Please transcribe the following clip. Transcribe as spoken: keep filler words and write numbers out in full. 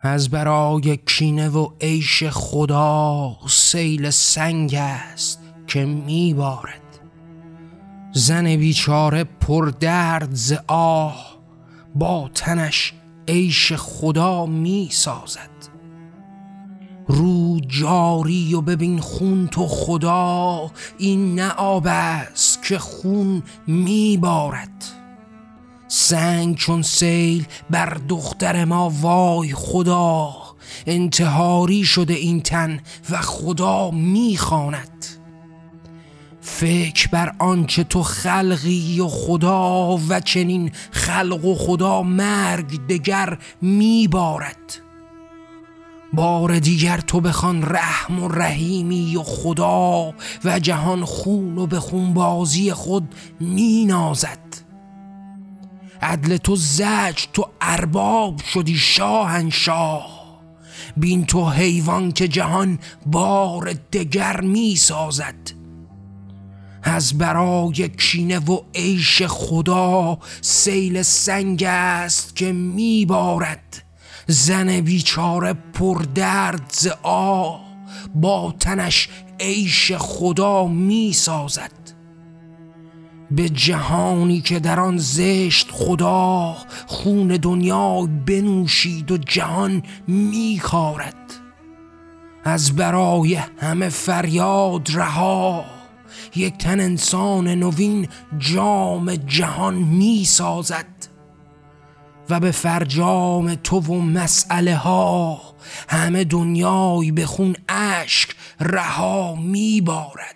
از برای کینه و عیش خدا سیل سنگ است که میبارد. زن بیچاره پر درد ز آه با تنش عیش خدا میسازد. رو جاری و ببین خون تو خدا، این نه آب است که خون میبارد. سنگ چون سیل بر دختر ما وای خدا، انتحاری شده این تن و خدا میخواند. فکر بر آنچه تو خلقی و خدا، و چنین خلق و خدا مرگ دگر میبارد. بار دیگر تو بخوان رحم و رحیمی و خدا، و جهان خون و به خونبازی خود مینازد. عدل تو زج تو ارباب شدی شاهنشاه، بین تو حیوان که جهان بار دگر میسازد. از برای کینه و عیش خدا سیل سنگ است که میبارد. زن بیچاره پر درد ز آه با تنش عیش خدا میسازد. به جهانی که در آن زشت خدا، خون دنیا بنوشید و جهان میخارد. از برای همه فریاد رها، یک تن انسان نوین جام جهان میسازد. و به فرجام تو و مسئله ها، همه دنیای به خون اشک رها میبارد.